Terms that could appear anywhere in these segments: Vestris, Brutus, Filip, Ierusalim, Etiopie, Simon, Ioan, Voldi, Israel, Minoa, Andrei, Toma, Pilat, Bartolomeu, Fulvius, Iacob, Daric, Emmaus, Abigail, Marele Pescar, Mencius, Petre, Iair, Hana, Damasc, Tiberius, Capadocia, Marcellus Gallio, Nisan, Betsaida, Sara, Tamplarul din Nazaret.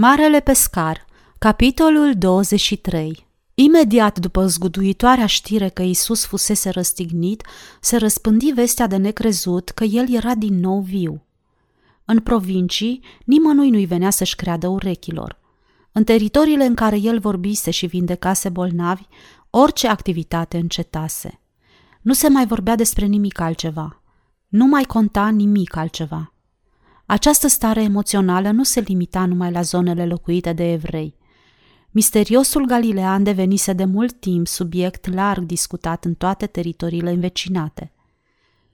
Marele Pescar, capitolul 23. Imediat după zguduitoarea știre că Iisus fusese răstignit, se răspândi vestea de necrezut că el era din nou viu. În provincii, nimănui nu-i venea să-și creadă urechilor. În teritoriile în care el vorbise și vindecase bolnavi, orice activitate încetase. Nu se mai vorbea despre nimic altceva. Nu mai conta nimic altceva. Această stare emoțională nu se limita numai la zonele locuite de evrei. Misteriosul galilean devenise de mult timp subiect larg discutat în toate teritoriile învecinate.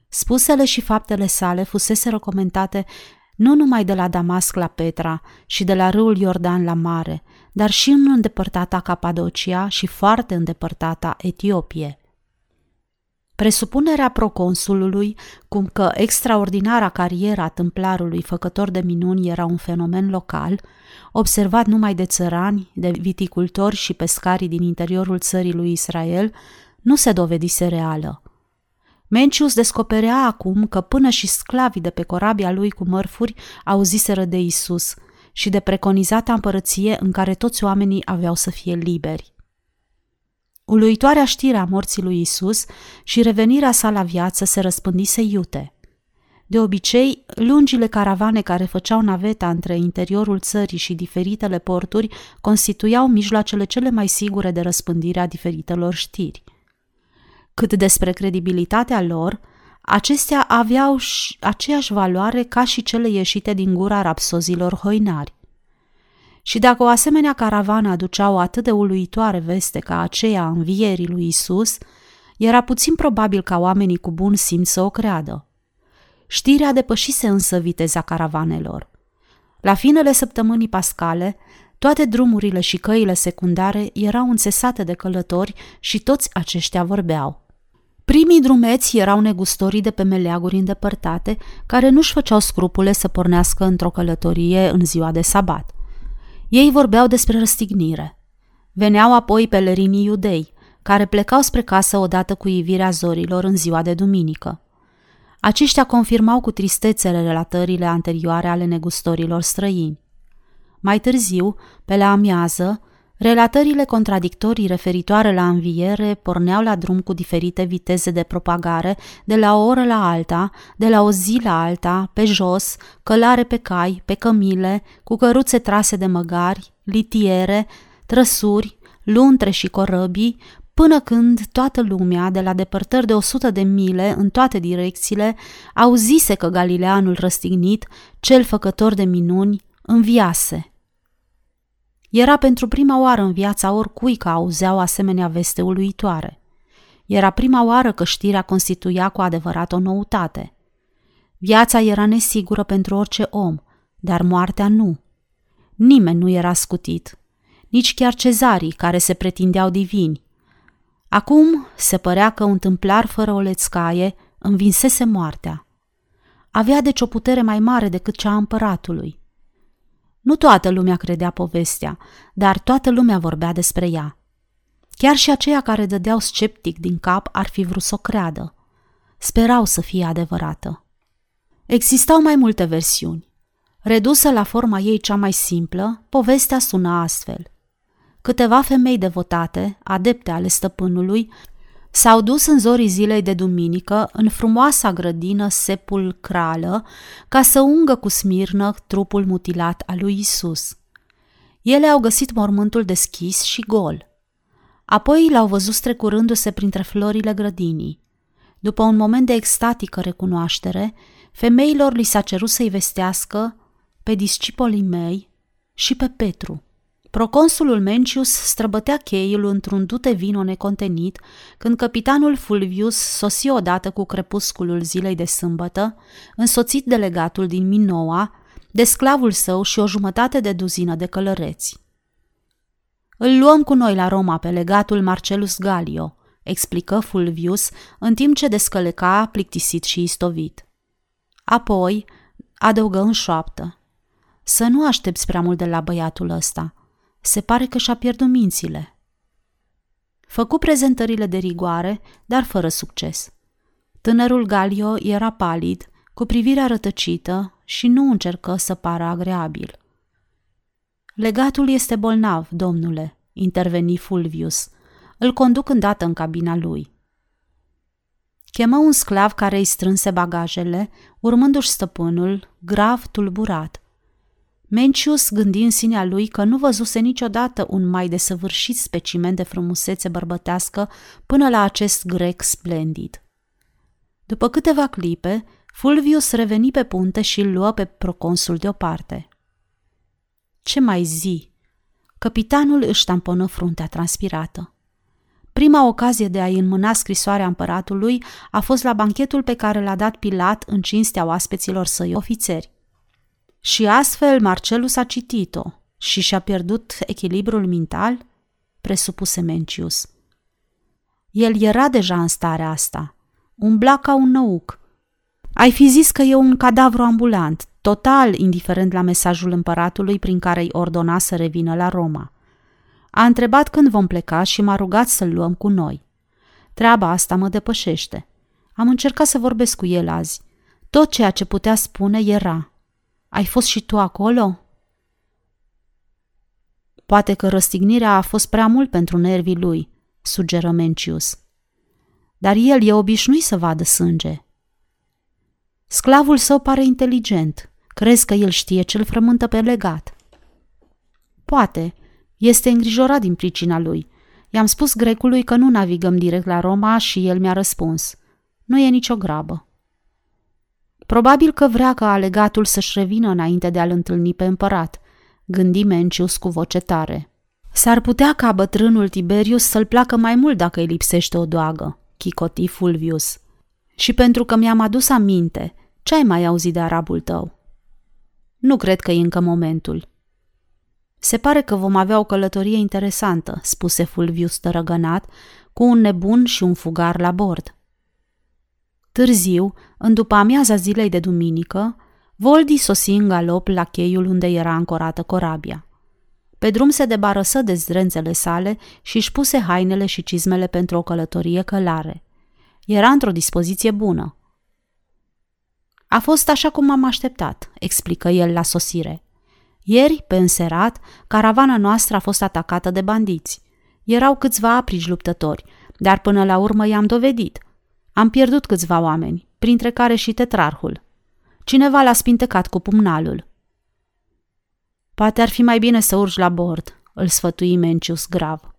Spusele și faptele sale fuseseră comentate nu numai de la Damasc la Petra și de la râul Iordan la mare, dar și în îndepărtata Capadocia și foarte îndepărtata Etiopie. Presupunerea proconsulului, cum că extraordinara cariera templarului făcător de minuni era un fenomen local, observat numai de țărani, de viticultori și pescarii din interiorul țării lui Israel, nu se dovedise reală. Mencius descoperea acum că până și sclavii de pe corabia lui cu mărfuri auziseră de Iisus și de preconizata împărăție în care toți oamenii aveau să fie liberi. Uluitoarea știre a morții lui Iisus și revenirea sa la viață se răspândise iute. De obicei, lungile caravane care făceau naveta între interiorul țării și diferitele porturi constituiau mijloacele cele mai sigure de răspândire a diferitelor știri. Cât despre credibilitatea lor, acestea aveau aceeași valoare ca și cele ieșite din gura rapsozilor hoinari. Și dacă o asemenea caravană aducea o atât de uluitoare veste ca aceea a învierii lui Iisus, era puțin probabil ca oamenii cu bun simț să o creadă. Știrea depășise însă viteza caravanelor. La finele săptămânii pascale, toate drumurile și căile secundare erau înțesate de călători și toți aceștia vorbeau. Primii drumeți erau negustorii de pe meleaguri îndepărtate, care nu-și făceau scrupule să pornească într-o călătorie în ziua de sabat. Ei vorbeau despre răstignire. Veneau apoi pelerinii iudei, care plecau spre casă odată cu ivirea zorilor în ziua de duminică. Aceștia confirmau cu tristețele relatările anterioare ale negustorilor străini. Mai târziu, pe la amiază, relatările contradictorii referitoare la înviere porneau la drum cu diferite viteze de propagare, de la o oră la alta, de la o zi la alta, pe jos, călare pe cai, pe cămile, cu căruțe trase de măgari, litiere, trăsuri, luntre și corăbii, până când toată lumea, de la depărtări de 100 de mile în toate direcțiile, auzise că galileanul răstignit, cel făcător de minuni, înviase. Era pentru prima oară în viața oricui că auzeau asemenea veste uluitoare. Era prima oară că știrea constituia cu adevărat o noutate. Viața era nesigură pentru orice om, dar moartea nu. Nimeni nu era scutit, nici chiar cezarii care se pretindeau divini. Acum se părea că un templar fără o lețcaie învinsese moartea. Avea deci o putere mai mare decât cea a împăratului. Nu toată lumea credea povestea, dar toată lumea vorbea despre ea. Chiar și aceia care dădeau sceptic din cap ar fi vrut să o creadă. Sperau să fie adevărată. Existau mai multe versiuni. Redusă la forma ei cea mai simplă, povestea suna astfel. Câteva femei devotate, adepte ale stăpânului, s-au dus în zorii zilei de duminică în frumoasa grădină sepulcrală ca să ungă cu smirnă trupul mutilat al lui Iisus. Ele au găsit mormântul deschis și gol. Apoi l-au văzut strecurându-se printre florile grădinii. După un moment de extatică recunoaștere, femeilor li s-a cerut să-i vestească pe discipolii mei și pe Petru. Proconsulul Mencius străbătea cheiul într-un dute vino necontenit când capitanul Fulvius sosi odată cu crepusculul zilei de sâmbătă, însoțit de legatul din Minoa, de sclavul său și o jumătate de duzină de călăreți. Îl luăm cu noi la Roma pe legatul Marcellus Gallio, explică Fulvius în timp ce descăleca plictisit și istovit. Apoi adăugă în șoaptă. Să nu aștepți prea mult de la băiatul ăsta. Se pare că și-a pierdut mințile. Făcu prezentările de rigoare, dar fără succes. Tânărul Gallio era palid, cu privirea rătăcită și nu încercă să pară agreabil. Legatul este bolnav, domnule, interveni Fulvius. Îl conduc îndată în cabina lui. Chemă un sclav care îi strânse bagajele, urmându-și stăpânul, grav tulburat. Mencius gândi în sinea lui că nu văzuse niciodată un mai desăvârșit specimen de frumusețe bărbătească până la acest grec splendid. După câteva clipe, Fulvius reveni pe punte și îl luă pe proconsul deoparte. Ce mai zi? Căpitanul își tamponă fruntea transpirată. Prima ocazie de a-i înmâna scrisoarea împăratului a fost la banchetul pe care l-a dat Pilat în cinstea oaspeților săi ofițeri. Și astfel Marcellus a citit-o și și-a pierdut echilibrul mental, presupuse Mencius. El era deja în starea asta. Umbla ca un năuc. Ai fi zis că e un cadavru ambulant, total indiferent la mesajul împăratului prin care îi ordona să revină la Roma. A întrebat când vom pleca și m-a rugat să-l luăm cu noi. Treaba asta mă depășește. Am încercat să vorbesc cu el azi. Tot ceea ce putea spune era: ai fost și tu acolo? Poate că răstignirea a fost prea mult pentru nervii lui, sugeră Mencius. Dar el e obișnuit să vadă sânge. Sclavul său pare inteligent. Crezi că el știe ce-l frământă pe legat? Poate. Este îngrijorat din pricina lui. I-am spus grecului că nu navigăm direct la Roma și el mi-a răspuns: nu e nicio grabă. Probabil că vrea ca alegatul să-și revină înainte de a-l întâlni pe împărat, gândi Mencius cu voce tare. S-ar putea ca bătrânul Tiberius să-l placă mai mult dacă îi lipsește o doagă, chicoti Fulvius. Și pentru că mi-am adus aminte, ce ai mai auzit de arabul tău? Nu cred că e încă momentul. Se pare că vom avea o călătorie interesantă, spuse Fulvius tărăgănat, cu un nebun și un fugar la bord. Târziu, în după amiaza zilei de duminică, Voldi sosi în galop la cheiul unde era ancorată corabia. Pe drum se debarăsă de zdrențele sale și își puse hainele și cizmele pentru o călătorie călare. Era într-o dispoziție bună. A fost așa cum am așteptat, explică el la sosire. Ieri, pe înserat, caravana noastră a fost atacată de bandiți. Erau câțiva aprigi luptători, dar până la urmă i-am dovedit. Am pierdut câțiva oameni, printre care și tetrarhul. Cineva l-a spintecat cu pumnalul. Poate ar fi mai bine să urci la bord, îl sfătui Mencius grav.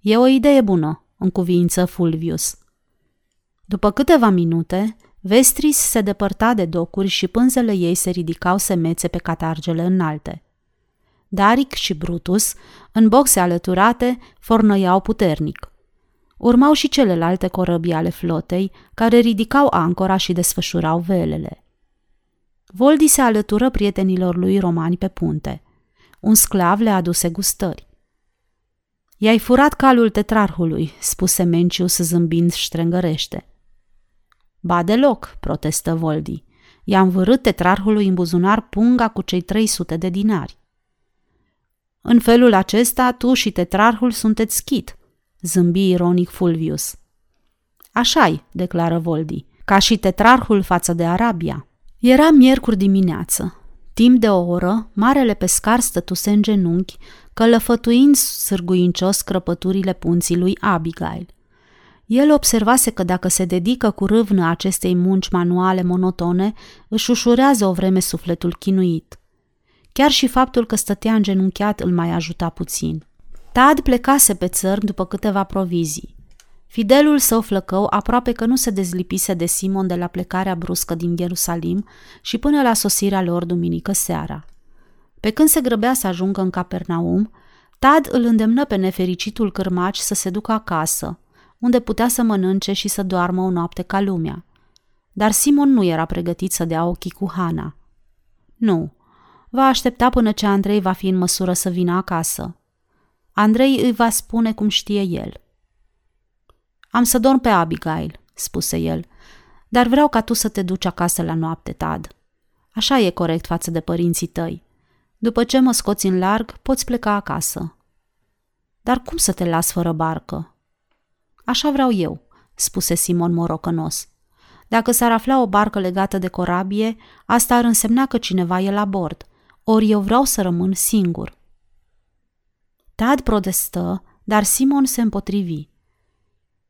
E o idee bună, încuviință Fulvius. După câteva minute, Vestris se depărta de docuri și pânzele ei se ridicau semețe pe catargele înalte. Daric și Brutus, în boxe alăturate, fornăiau puternic. Urmau și celelalte corăbii ale flotei, care ridicau ancora și desfășurau velele. Voldi se alătură prietenilor lui romani pe punte. Un sclav le aduse gustări. I-ai furat calul tetrarhului, spuse Mencius zâmbind ștrengărește. Ba deloc, protestă Voldi. I-am vârât tetrarhului în buzunar punga cu cei 300 de dinari. În felul acesta, tu și tetrarhul sunteți schit, zâmbi ironic Fulvius. Așa-i, declară Voldi, ca și tetrarhul față de Arabia. Era miercuri dimineață. Timp de o oră, Marele Pescar stătuse în genunchi, călăfătuind sârguincios crăpăturile punții lui Abigail. El observase că dacă se dedică cu râvnă acestei munci manuale monotone, își ușurează o vreme sufletul chinuit. Chiar și faptul că stătea îngenunchiat îl mai ajuta puțin. Tad plecase pe țărm după câteva provizii. Fidelul său flăcău aproape că nu se dezlipise de Simon de la plecarea bruscă din Ierusalim și până la sosirea lor duminică seara. Pe când se grăbea să ajungă în Capernaum, Tad îl îndemnă pe nefericitul cârmaci să se ducă acasă, unde putea să mănânce și să doarmă o noapte ca lumea. Dar Simon nu era pregătit să dea ochii cu Hana. Nu, va aștepta până ce Andrei va fi în măsură să vină acasă. Andrei îi va spune cum știe el. Am să dorm pe Abigail, spuse el, dar vreau ca tu să te duci acasă la noapte, Tad. Așa e corect față de părinții tăi. După ce mă scoți în larg, poți pleca acasă. Dar cum să te las fără barcă? Așa vreau eu, spuse Simon morocănos. Dacă s-ar afla o barcă legată de corabie, asta ar însemna că cineva e la bord, ori eu vreau să rămân singur. Tad protestă, dar Simon se împotrivi.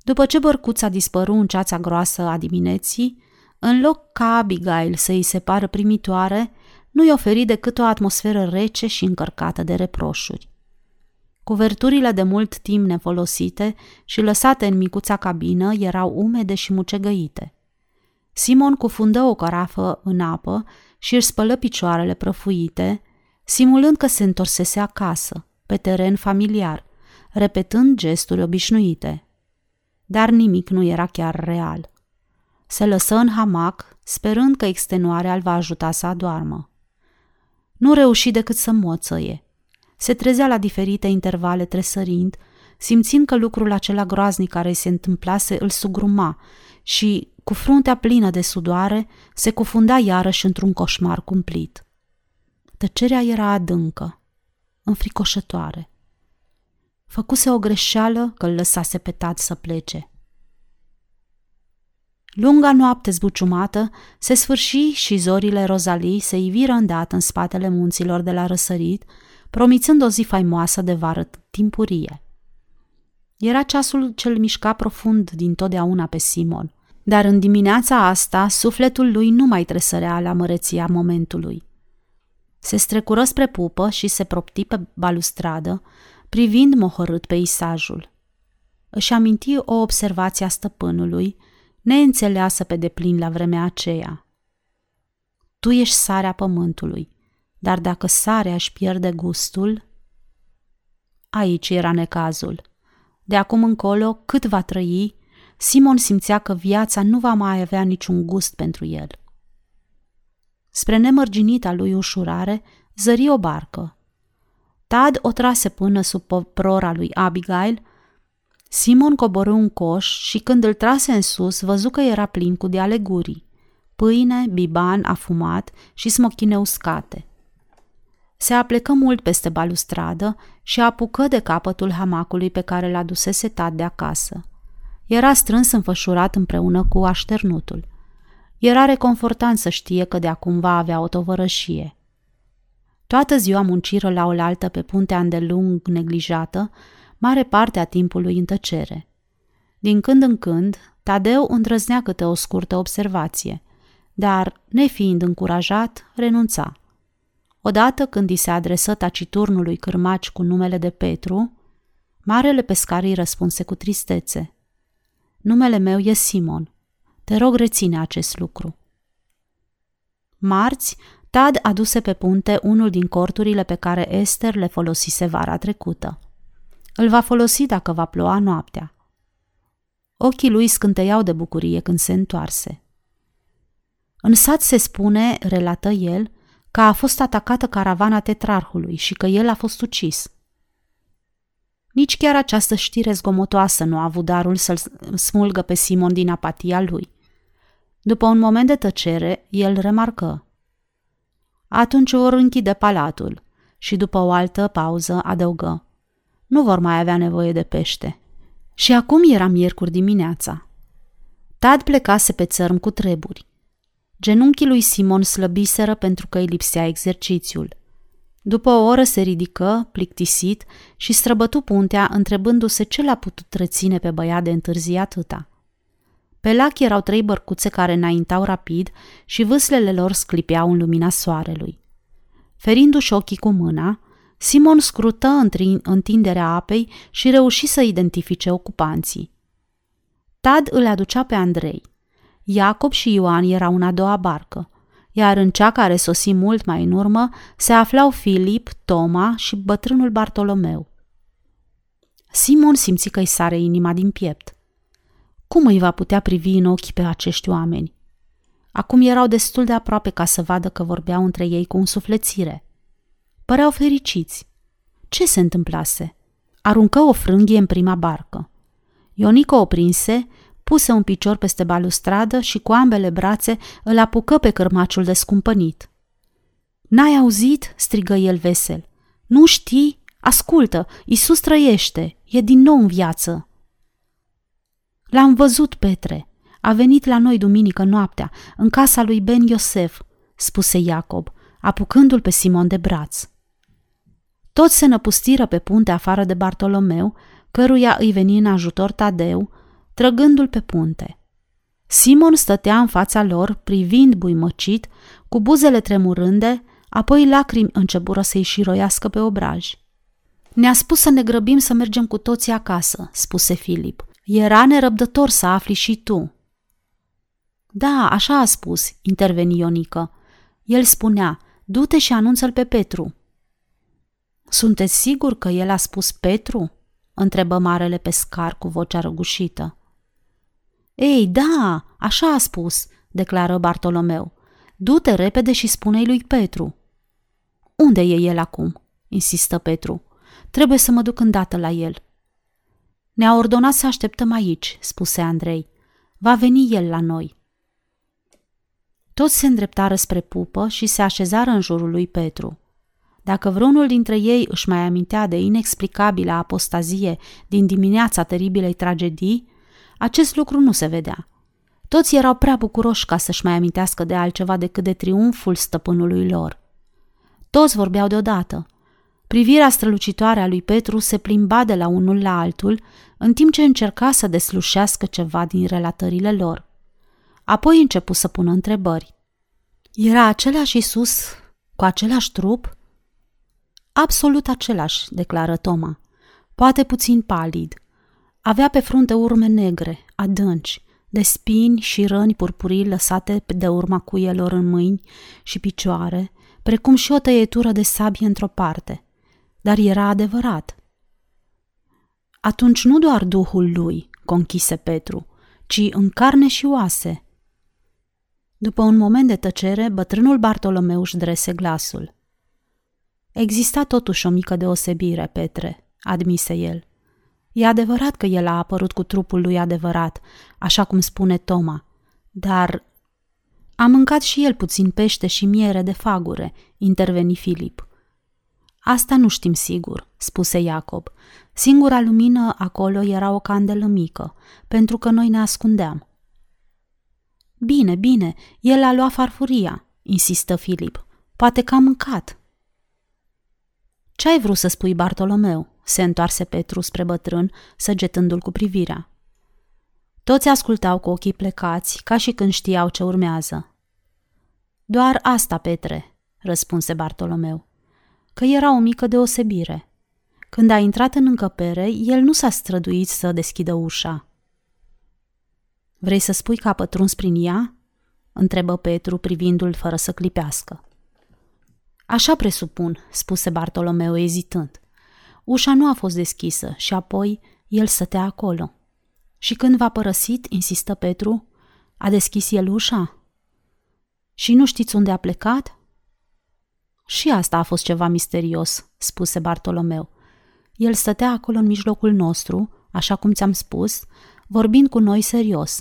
După ce bărcuța dispăru în ceața groasă a dimineții, în loc ca Abigail să îi se pară primitoare, nu-i oferi decât o atmosferă rece și încărcată de reproșuri. Cuverturile de mult timp nefolosite și lăsate în micuța cabină erau umede și mucegăite. Simon cufundă o carafă în apă și își spălă picioarele prăfuite, simulând că se întorsese acasă, pe teren familiar, repetând gesturi obișnuite. Dar nimic nu era chiar real. Se lăsă în hamac, sperând că extenuarea îl va ajuta să adoarmă. Nu reuși decât să moțăie. Se trezea la diferite intervale tresărind, simțind că lucrul acela groaznic care îi se întâmplase îl sugruma și, cu fruntea plină de sudoare, se cufunda iarăși într-un coșmar cumplit. Tăcerea era adâncă, înfricoșătoare. Făcuse o greșeală că îl lăsase pe Tad să plece. Lunga noapte zbuciumată se sfârși și zorile rozalii se iviră îndată în spatele munților de la răsărit, promițând o zi faimoasă de vară timpurie. Era ceasul ce îl mișca profund dintotdeauna pe Simon, dar în dimineața asta sufletul lui nu mai tresărea la măreția momentului. Se strecură spre pupă și se propti pe balustradă, privind mohorât peisajul. Își aminti o observație a stăpânului, neînțeleasă pe deplin la vremea aceea. Tu ești sarea pământului, dar dacă sarea își pierde gustul... Aici era necazul. De acum încolo, cât va trăi, Simon simțea că viața nu va mai avea niciun gust pentru el. Spre nemărginita lui ușurare, zări o barcă. Tad o trase până sub prora lui Abigail. Simon coborâ un coș și când îl trase în sus, văzu că era plin cu dealegurii, pâine, biban afumat și smochine uscate. Se aplecă mult peste balustradă și apucă de capătul hamacului pe care l-a dusese Tad de acasă. Era strâns înfășurat împreună cu așternutul. Era reconfortant să știe că de acum va avea o tovărășie. Toată ziua munciră la oaltă pe puntea îndelung neglijată, mare parte a timpului în tăcere. Din când în când, Tadeu îndrăznea câte o scurtă observație, dar, nefiind încurajat, renunța. Odată când i se adresă taciturnului cârmaci cu numele de Petru, Marele Pescar îi răspunse cu tristețe. Numele meu e Simon. Te rog, reține acest lucru. Marți, Tad aduse pe punte unul din corturile pe care Ester le folosise vara trecută. Îl va folosi dacă va ploua noaptea. Ochii lui scânteiau de bucurie când se întoarse. În sat se spune, relată el, că a fost atacată caravana tetrarhului și că el a fost ucis. Nici chiar această știre zgomotoasă nu a avut darul să-l smulgă pe Simon din apatia lui. După un moment de tăcere, el remarcă. Atunci vor închide palatul și după o altă pauză adăugă. Nu vor mai avea nevoie de pește. Și acum era miercuri dimineața. Tad plecase pe țărm cu treburi. Genunchii lui Simon slăbiseră pentru că îi lipsea exercițiul. După o oră se ridică, plictisit, și străbătu puntea întrebându-se ce l-a putut reține pe băiat de întârzi atâta. Pe lac erau 3 bărcuțe care înaintau rapid și vâslele lor sclipeau în lumina soarelui. Ferindu-și ochii cu mâna, Simon scrută întinderea apei și reuși să identifice ocupanții. Tad îl aducea pe Andrei. Iacob și Ioan erau în a doua barcă, iar în cea care sosi mult mai în urmă se aflau Filip, Toma și bătrânul Bartolomeu. Simon simți că îi sare inima din piept. Cum îi va putea privi în ochi pe acești oameni? Acum erau destul de aproape ca să vadă că vorbeau între ei cu însuflețire. Păreau fericiți. Ce se întâmplase? Aruncă o frânghie în prima barcă. Ionica o prinse, puse un picior peste balustradă și cu ambele brațe îl apucă pe cârmaciul descumpănit. N-ai auzit?" strigă el vesel. Nu știi? Ascultă! Iisus trăiește! E din nou în viață!" L-am văzut, Petre. A venit la noi duminică noaptea, în casa lui Ben Iosef," spuse Iacob, apucându-l pe Simon de braț. Toți se năpustiră pe punte afară de Bartolomeu, căruia îi veni în ajutor Tadeu, trăgându-l pe punte. Simon stătea în fața lor, privind buimăcit, cu buzele tremurânde, apoi lacrimi începură să-i șiroiască pe obraj. "Ne-a spus să ne grăbim să mergem cu toții acasă," spuse Filip. "Era nerăbdător să afli și tu." "Da, așa a spus," interveni Ionică. "El spunea, du-te și anunță-l pe Petru." "Sunteți sigur că el a spus Petru?" întrebă Marele Pescar cu vocea răgușită. "Ei, da, așa a spus," declară Bartolomeu. "Du-te repede și spune-i lui Petru." "Unde e el acum?" insistă Petru. "Trebuie să mă duc îndată la el." "Ne-a ordonat să așteptăm aici," spuse Andrei. "Va veni el la noi." Toți se îndreptară spre pupă și se așezară în jurul lui Petru. Dacă vreunul dintre ei își mai amintea de inexplicabila apostazie din dimineața teribilei tragedii, acest lucru nu se vedea. Toți erau prea bucuroși ca să-și mai amintească de altceva decât de triumful stăpânului lor. Toți vorbeau deodată. Privirea strălucitoare a lui Petru se plimba de la unul la altul, în timp ce încerca să deslușească ceva din relatările lor. Apoi începu să pună întrebări. "Era același Iisus, cu același trup?" "Absolut același," declară Toma, "poate puțin palid. Avea pe frunte urme negre, adânci, de spini și răni purpurii lăsate de urma cuielor în mâini și picioare, precum și o tăietură de sabie într-o parte. Dar era adevărat." "Atunci nu doar duhul lui," conchise Petru, "ci în carne și oase." După un moment de tăcere, bătrânul Bartolomeu își drese glasul. "Exista totuși o mică deosebire, Petre," admise el. "E adevărat că el a apărut cu trupul lui adevărat, așa cum spune Toma, dar..." "A mâncat și el puțin pește și miere de fagure," interveni Filip. "Asta nu știm sigur," spuse Iacob. "Singura lumină acolo era o candelă mică, pentru că noi ne ascundeam." "Bine, bine, el a luat farfuria," insistă Filip. "Poate că a mâncat." "Ce ai vrut să spui, Bartolomeu?" se întoarse Petru spre bătrân, săgetându-l cu privirea. Toți ascultau cu ochii plecați, ca și când știau ce urmează. "Doar asta, Petre," răspunse Bartolomeu, "că era o mică deosebire. Când a intrat în încăpere, el nu s-a străduit să deschidă ușa." "Vrei să spui că a pătruns prin ea?" întrebă Petru, privindu-l fără să clipească. "Așa presupun," spuse Bartolomeu ezitând. "Ușa nu a fost deschisă și apoi el stătea acolo." "Și când v-a părăsit," insistă Petru, "a deschis el ușa?" "Și nu știți unde a plecat?" "Și asta a fost ceva misterios," spuse Bartolomeu. "El stătea acolo în mijlocul nostru, așa cum ți-am spus, vorbind cu noi serios.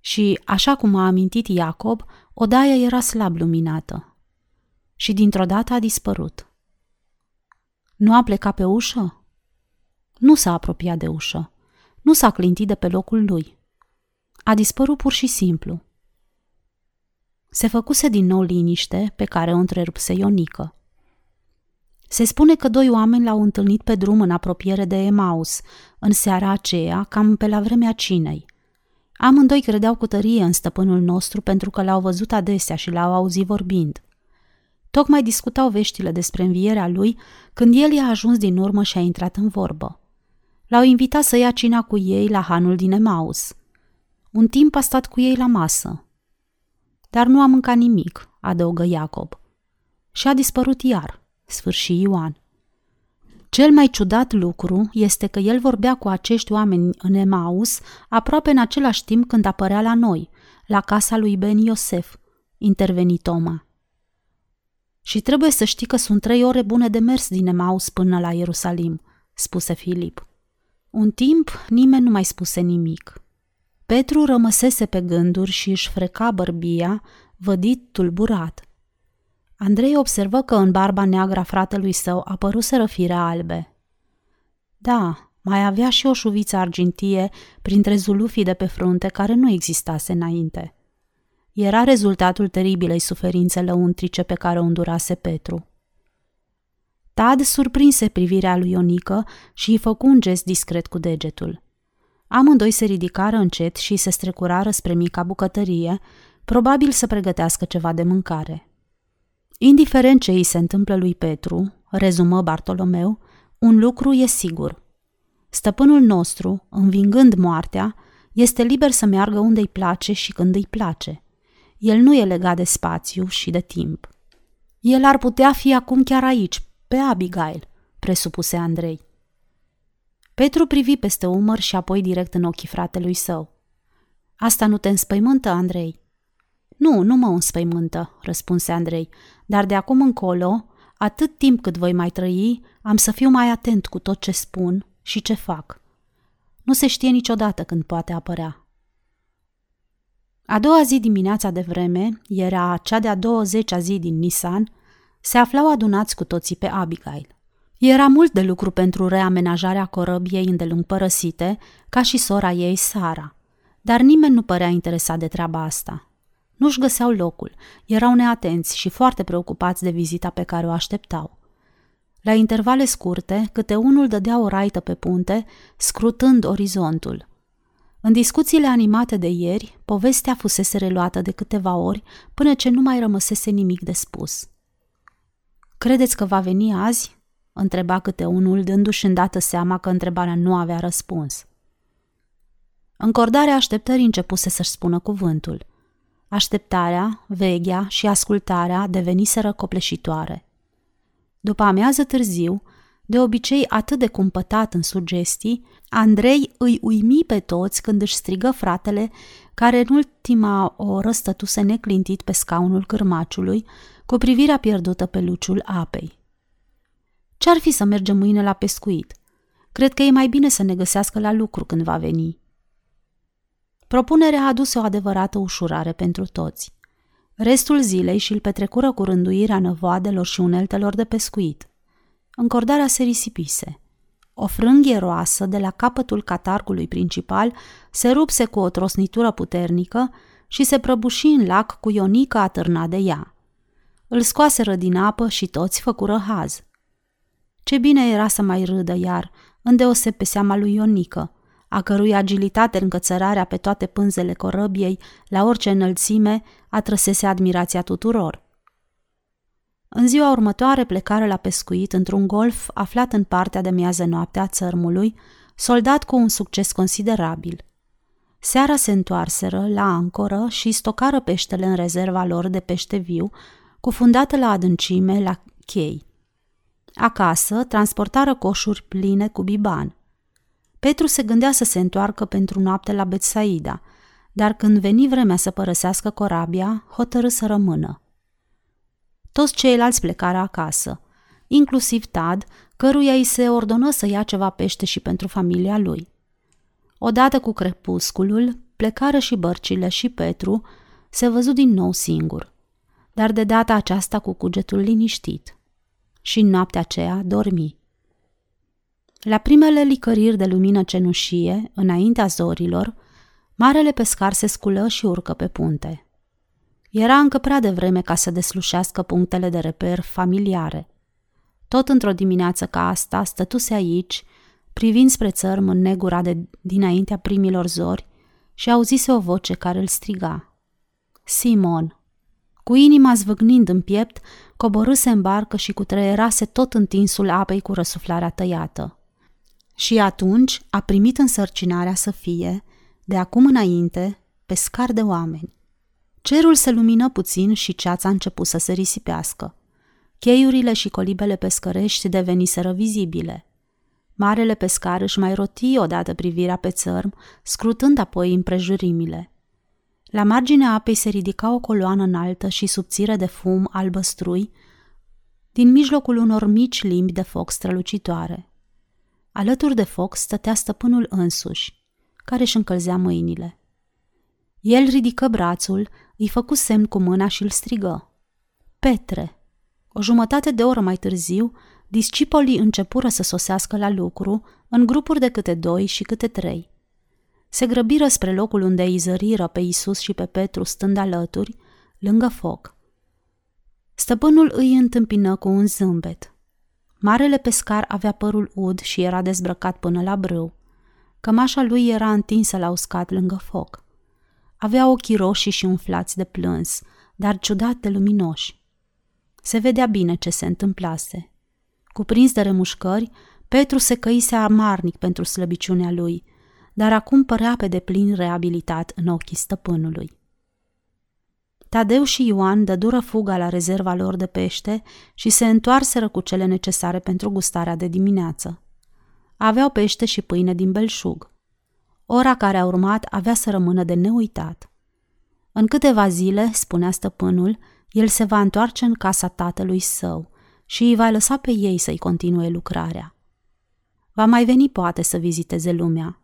Și, așa cum a amintit Iacob, odaia era slab luminată. Și dintr-o dată a dispărut." "Nu a plecat pe ușă?" "Nu s-a apropiat de ușă. Nu s-a clintit de pe locul lui. A dispărut pur și simplu." Se făcuse din nou liniște, pe care o întrerupse Ionică. "Se spune că doi oameni l-au întâlnit pe drum în apropiere de Emmaus, în seara aceea, cam pe la vremea cinei. Amândoi credeau cu tărie în stăpânul nostru pentru că l-au văzut adesea și l-au auzit vorbind. Tocmai discutau veștile despre învierea lui când el i-a ajuns din urmă și a intrat în vorbă. L-au invitat să ia cina cu ei la hanul din Emmaus. Un timp a stat cu ei la masă. Dar nu a mâncat nimic," adăugă Iacob. "Și a dispărut iar," sfârși Ioan. "Cel mai ciudat lucru este că el vorbea cu acești oameni în Emmaus aproape în același timp când apărea la noi, la casa lui Ben Iosef," interveni Toma. "Și trebuie să știi că sunt 3 ore bune de mers din Emmaus până la Ierusalim," spuse Filip. Un timp nimeni nu mai spuse nimic. Petru rămăsese pe gânduri și își freca bărbia, vădit tulburat. Andrei observă că în barba neagră a fratelui său apăruseră fire albe. Da, mai avea și o șuviță argintie printre zulufii de pe frunte care nu existase înainte. Era rezultatul teribilei suferințe lăuntrice pe care o îndurase Petru. Tad surprinse privirea lui Ionică și îi făcu un gest discret cu degetul. Amândoi se ridicară încet și se strecurară spre mica bucătărie, probabil să pregătească ceva de mâncare. Indiferent ce îi se întâmplă lui Petru, rezumă Bartolomeu, un lucru e sigur. Stăpânul nostru, învingând moartea, este liber să meargă unde îi place și când îi place. El nu e legat de spațiu și de timp. El ar putea fi acum chiar aici, pe Abigail, presupuse Andrei. Petru privi peste umăr și apoi direct în ochii fratelui său. Asta nu te înspăimântă, Andrei? Nu mă înspăimântă, răspunse Andrei, dar de acum încolo, atât timp cât voi mai trăi, am să fiu mai atent cu tot ce spun și ce fac. Nu se știe niciodată când poate apărea. A doua zi dimineața de vreme, era cea de-a 20-a zi din Nisan, se aflau adunați cu toții pe Abigail. Era mult de lucru pentru reamenajarea corăbiei îndelung părăsite, ca și sora ei, Sara, dar nimeni nu părea interesat de treaba asta. Nu-și găseau locul, erau neatenți și foarte preocupați de vizita pe care o așteptau. La intervale scurte, câte unul dădea o raită pe punte, scrutând orizontul. În discuțiile animate de ieri, povestea fusese reluată de câteva ori, până ce nu mai rămăsese nimic de spus. Credeți că va veni azi?" întreba câte unul, dându-și îndată seama că întrebarea nu avea răspuns. Încordarea așteptării începuse să-și spună cuvântul. Așteptarea, veghea și ascultarea deveniseră copleșitoare. După amiază târziu, de obicei atât de cumpătat în sugestii, Andrei îi uimi pe toți când își strigă fratele, care în ultima oră stătuse neclintit pe scaunul cârmaciului, cu privirea pierdută pe luciul apei. Ce-ar fi să mergem mâine la pescuit? Cred că e mai bine să ne găsească la lucru când va veni." Propunerea a adus o adevărată ușurare pentru toți. Restul zilei și-l petrecură cu rânduirea năvoadelor și uneltelor de pescuit. Încordarea se risipise. O frânghie roasă de la capătul catarcului principal se rupse cu o trosnitură puternică și se prăbuși în lac cu Ionica atârnat de ea. Îl scoaseră din apă și toți făcură haz. Ce bine era să mai râdă iar, îndeoseb pe seama lui Ionică, a cărui agilitate încățărarea pe toate pânzele corăbiei, la orice înălțime, atrăsese admirația tuturor. În ziua următoare plecară la pescuit într-un golf aflat în partea de miază-noapte a țărmului, soldat cu un succes considerabil. Seara se întoarseră la ancoră și stocară peștele în rezerva lor de pește viu, cufundată la adâncime la chei. Acasă transportară coșuri pline cu biban. Petru se gândea să se întoarcă pentru noapte la Betsaida, dar când veni vremea să părăsească corabia, hotărâ să rămână. Toți ceilalți plecară acasă, inclusiv Tad, căruia îi se ordonă să ia ceva pește și pentru familia lui. Odată cu crepusculul, plecară și bărcile și Petru se văzu din nou singur, dar de data aceasta cu cugetul liniștit. Și în noaptea aceea dormi. La primele licăriri de lumină cenușie, înaintea zorilor, Marele Pescar se sculă și urcă pe punte. Era încă prea devreme ca să deslușească punctele de reper familiare. Tot într-o dimineață ca asta stătuse aici, privind spre țărm în negura de dinaintea primilor zori și auzise o voce care îl striga. Simon! Cu inima zvâgnind în piept, coborâse în barcă și cutreierase tot întinsul apei cu răsuflarea tăiată. Și atunci a primit însărcinarea să fie, de acum înainte, pescar de oameni. Cerul se lumină puțin și ceața a început să se risipească. Cheiurile și colibele pescărești deveniseră vizibile. Marele Pescar își mai roti odată privirea pe țărm, scrutând apoi împrejurimile. La marginea apei se ridica o coloană înaltă și subțire de fum albăstrui, din mijlocul unor mici limbi de foc strălucitoare. Alături de foc stătea stăpânul însuși, care își încălzea mâinile. El ridică brațul, îi făcu semn cu mâna și îl strigă. Petre! O jumătate de oră mai târziu, discipolii începură să sosească la lucru în grupuri de câte 2 și câte 3. Se grăbiră spre locul unde îi zăriră pe Iisus și pe Petru stând alături, lângă foc. Stăpânul îi întâmpină cu un zâmbet. Marele pescar avea părul ud și era dezbrăcat până la brâu. Cămașa lui era întinsă la uscat lângă foc. Avea ochii roșii și umflați de plâns, dar ciudat de luminoși. Se vedea bine ce se întâmplase. Cuprins de remușcări, Petru se căise amarnic pentru slăbiciunea lui, dar acum părea pe deplin reabilitat în ochii stăpânului. Tadeu și Ioan dădură fuga la rezerva lor de pește și se întoarseră cu cele necesare pentru gustarea de dimineață. Aveau pește și pâine din belșug. Ora care a urmat avea să rămână de neuitat. În câteva zile, spunea stăpânul, el se va întoarce în casa tatălui său și îi va lăsa pe ei să-i continue lucrarea. Va mai veni poate să viziteze lumea.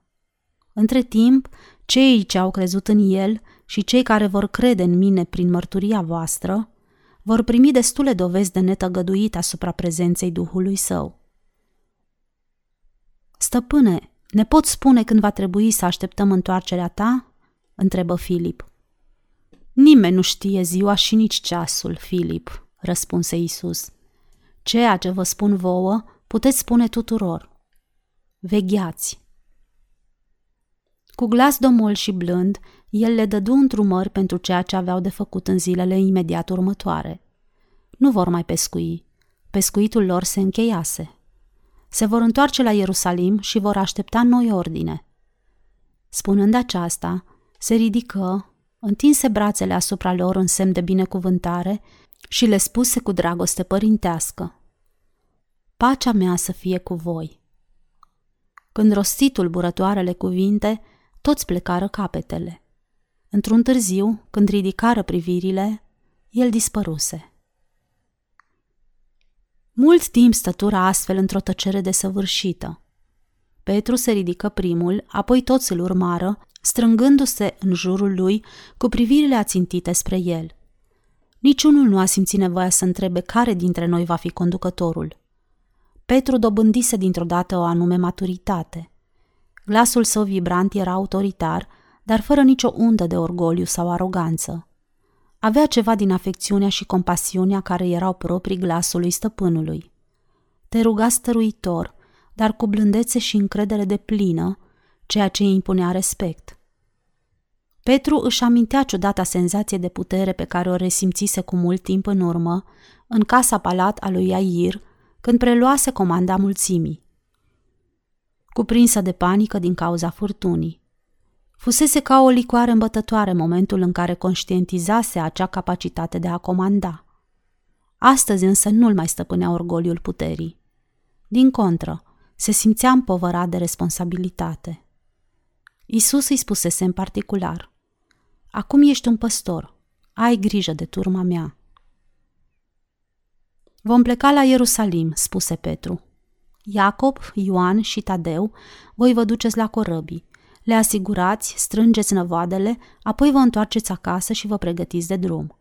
Între timp, cei ce au crezut în el și cei care vor crede în mine prin mărturia voastră vor primi destule dovezi de netăgăduit asupra prezenței Duhului Său. Stăpâne, ne poți spune când va trebui să așteptăm întoarcerea ta? Întrebă Filip. Nimeni nu știe ziua și nici ceasul, Filip, răspunse Iisus. Ceea ce vă spun vouă puteți spune tuturor. Vegheați! Cu glas domol și blând, el le dădu îndrumări pentru ceea ce aveau de făcut în zilele imediat următoare. Nu vor mai pescui. Pescuitul lor se încheiase. Se vor întoarce la Ierusalim și vor aștepta noi ordine. Spunând aceasta, se ridică, întinse brațele asupra lor în semn de binecuvântare și le spuse cu dragoste părintească: Pacea mea să fie cu voi. Când rosti tulburătoarele cuvinte, toți plecară capetele. Într-un târziu, când ridicară privirile, el dispăruse. Mult timp stătură astfel într-o tăcere desăvârșită. Petru se ridică primul, apoi toți îl urmară, strângându-se în jurul lui cu privirile ațintite spre el. Niciunul nu a simțit nevoia să întrebe care dintre noi va fi conducătorul. Petru dobândise dintr-o dată o anume maturitate. Glasul său vibrant era autoritar, dar fără nicio undă de orgoliu sau aroganță. Avea ceva din afecțiunea și compasiunea care erau proprii glasului stăpânului. Te ruga stăruitor, dar cu blândețe și încredere deplină, ceea ce îi impunea respect. Petru își amintea ciudata senzație de putere pe care o resimțise cu mult timp în urmă, în casa-palat a lui Iair, când preluase comanda mulțimii. Cuprinsă de panică din cauza furtunii. Fusese ca o licoare îmbătătoare momentul în care conștientizase acea capacitate de a comanda. Astăzi însă nu-l mai stăpânea orgoliul puterii. Din contră, se simțea împovărat de responsabilitate. Iisus îi spusese în particular: Acum ești un păstor, ai grijă de turma mea. Vom pleca la Ierusalim, spuse Petru. Iacob, Ioan și Tadeu, voi vă duceți la corăbii. Le asigurați, strângeți năvoadele, apoi vă întoarceți acasă și vă pregătiți de drum.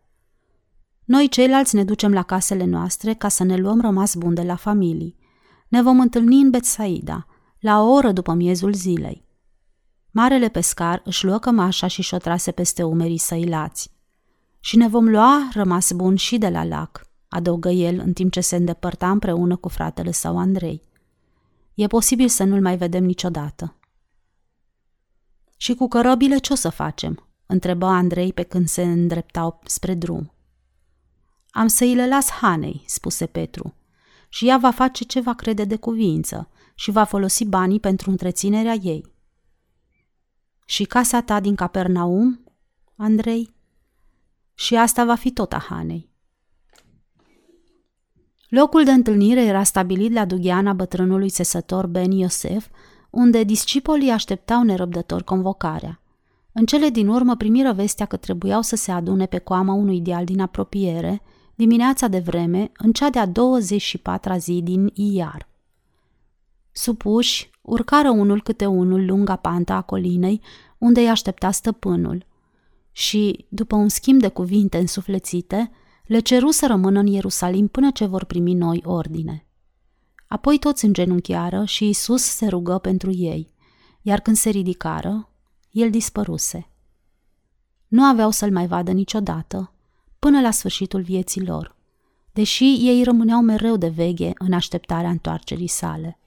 Noi ceilalți ne ducem la casele noastre ca să ne luăm rămas bun de la familii. Ne vom întâlni în Betsaida, la o oră după miezul zilei. Marele pescar își luă cămașa și-și o trase peste umerii săi lați. Și ne vom lua rămas bun și de la lac, adăugă el în timp ce se îndepărta împreună cu fratele său Andrei. E posibil să nu-l mai vedem niciodată. Și cu cărăbile ce o să facem? Întrebă Andrei pe când se îndreptau spre drum. Am să îi le las Hanei, spuse Petru, și ea va face ce va crede de cuvință și va folosi banii pentru întreținerea ei. Și casa ta din Capernaum, Andrei? Și asta va fi tot a Hanei. Locul de întâlnire era stabilit la dugheana bătrânului țesător Ben Iosef, unde discipolii așteptau nerăbdători convocarea. În cele din urmă primiră vestea că trebuiau să se adune pe coama unui deal din apropiere, dimineața de vreme, în cea de-a 24-a zi din Iar. Supuși, urcară unul câte unul lunga panta a colinei, unde îi aștepta stăpânul. Și, după un schimb de cuvinte însuflețite, le ceru să rămână în Ierusalim până ce vor primi noi ordine. Apoi toți îngenunchiară și Iisus se rugă pentru ei, iar când se ridicară, el dispăruse. Nu aveau să-l mai vadă niciodată, până la sfârșitul vieții lor, deși ei rămâneau mereu de veche în așteptarea întoarcerii sale.